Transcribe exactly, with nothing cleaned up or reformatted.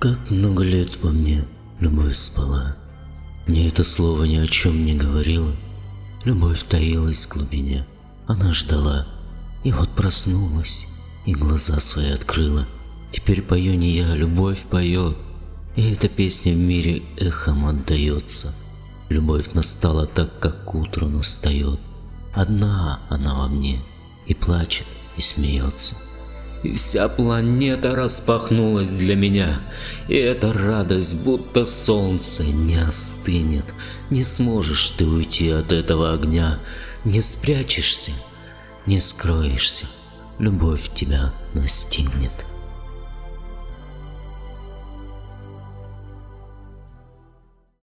Как много лет во мне любовь спала. Мне это слово ни о чем не говорило. Любовь таилась в глубине, она ждала. И вот проснулась, и глаза свои открыла. Теперь пою не я, любовь поет, и эта песня в мире эхом отдается. Любовь настала так, как утро настает. Одна она во мне, и плачет, и смеется. И вся планета распахнулась для меня, и эта радость, будто солнце, не остынет. Не сможешь ты уйти от этого огня, не спрячешься, не скроешься, любовь тебя настигнет.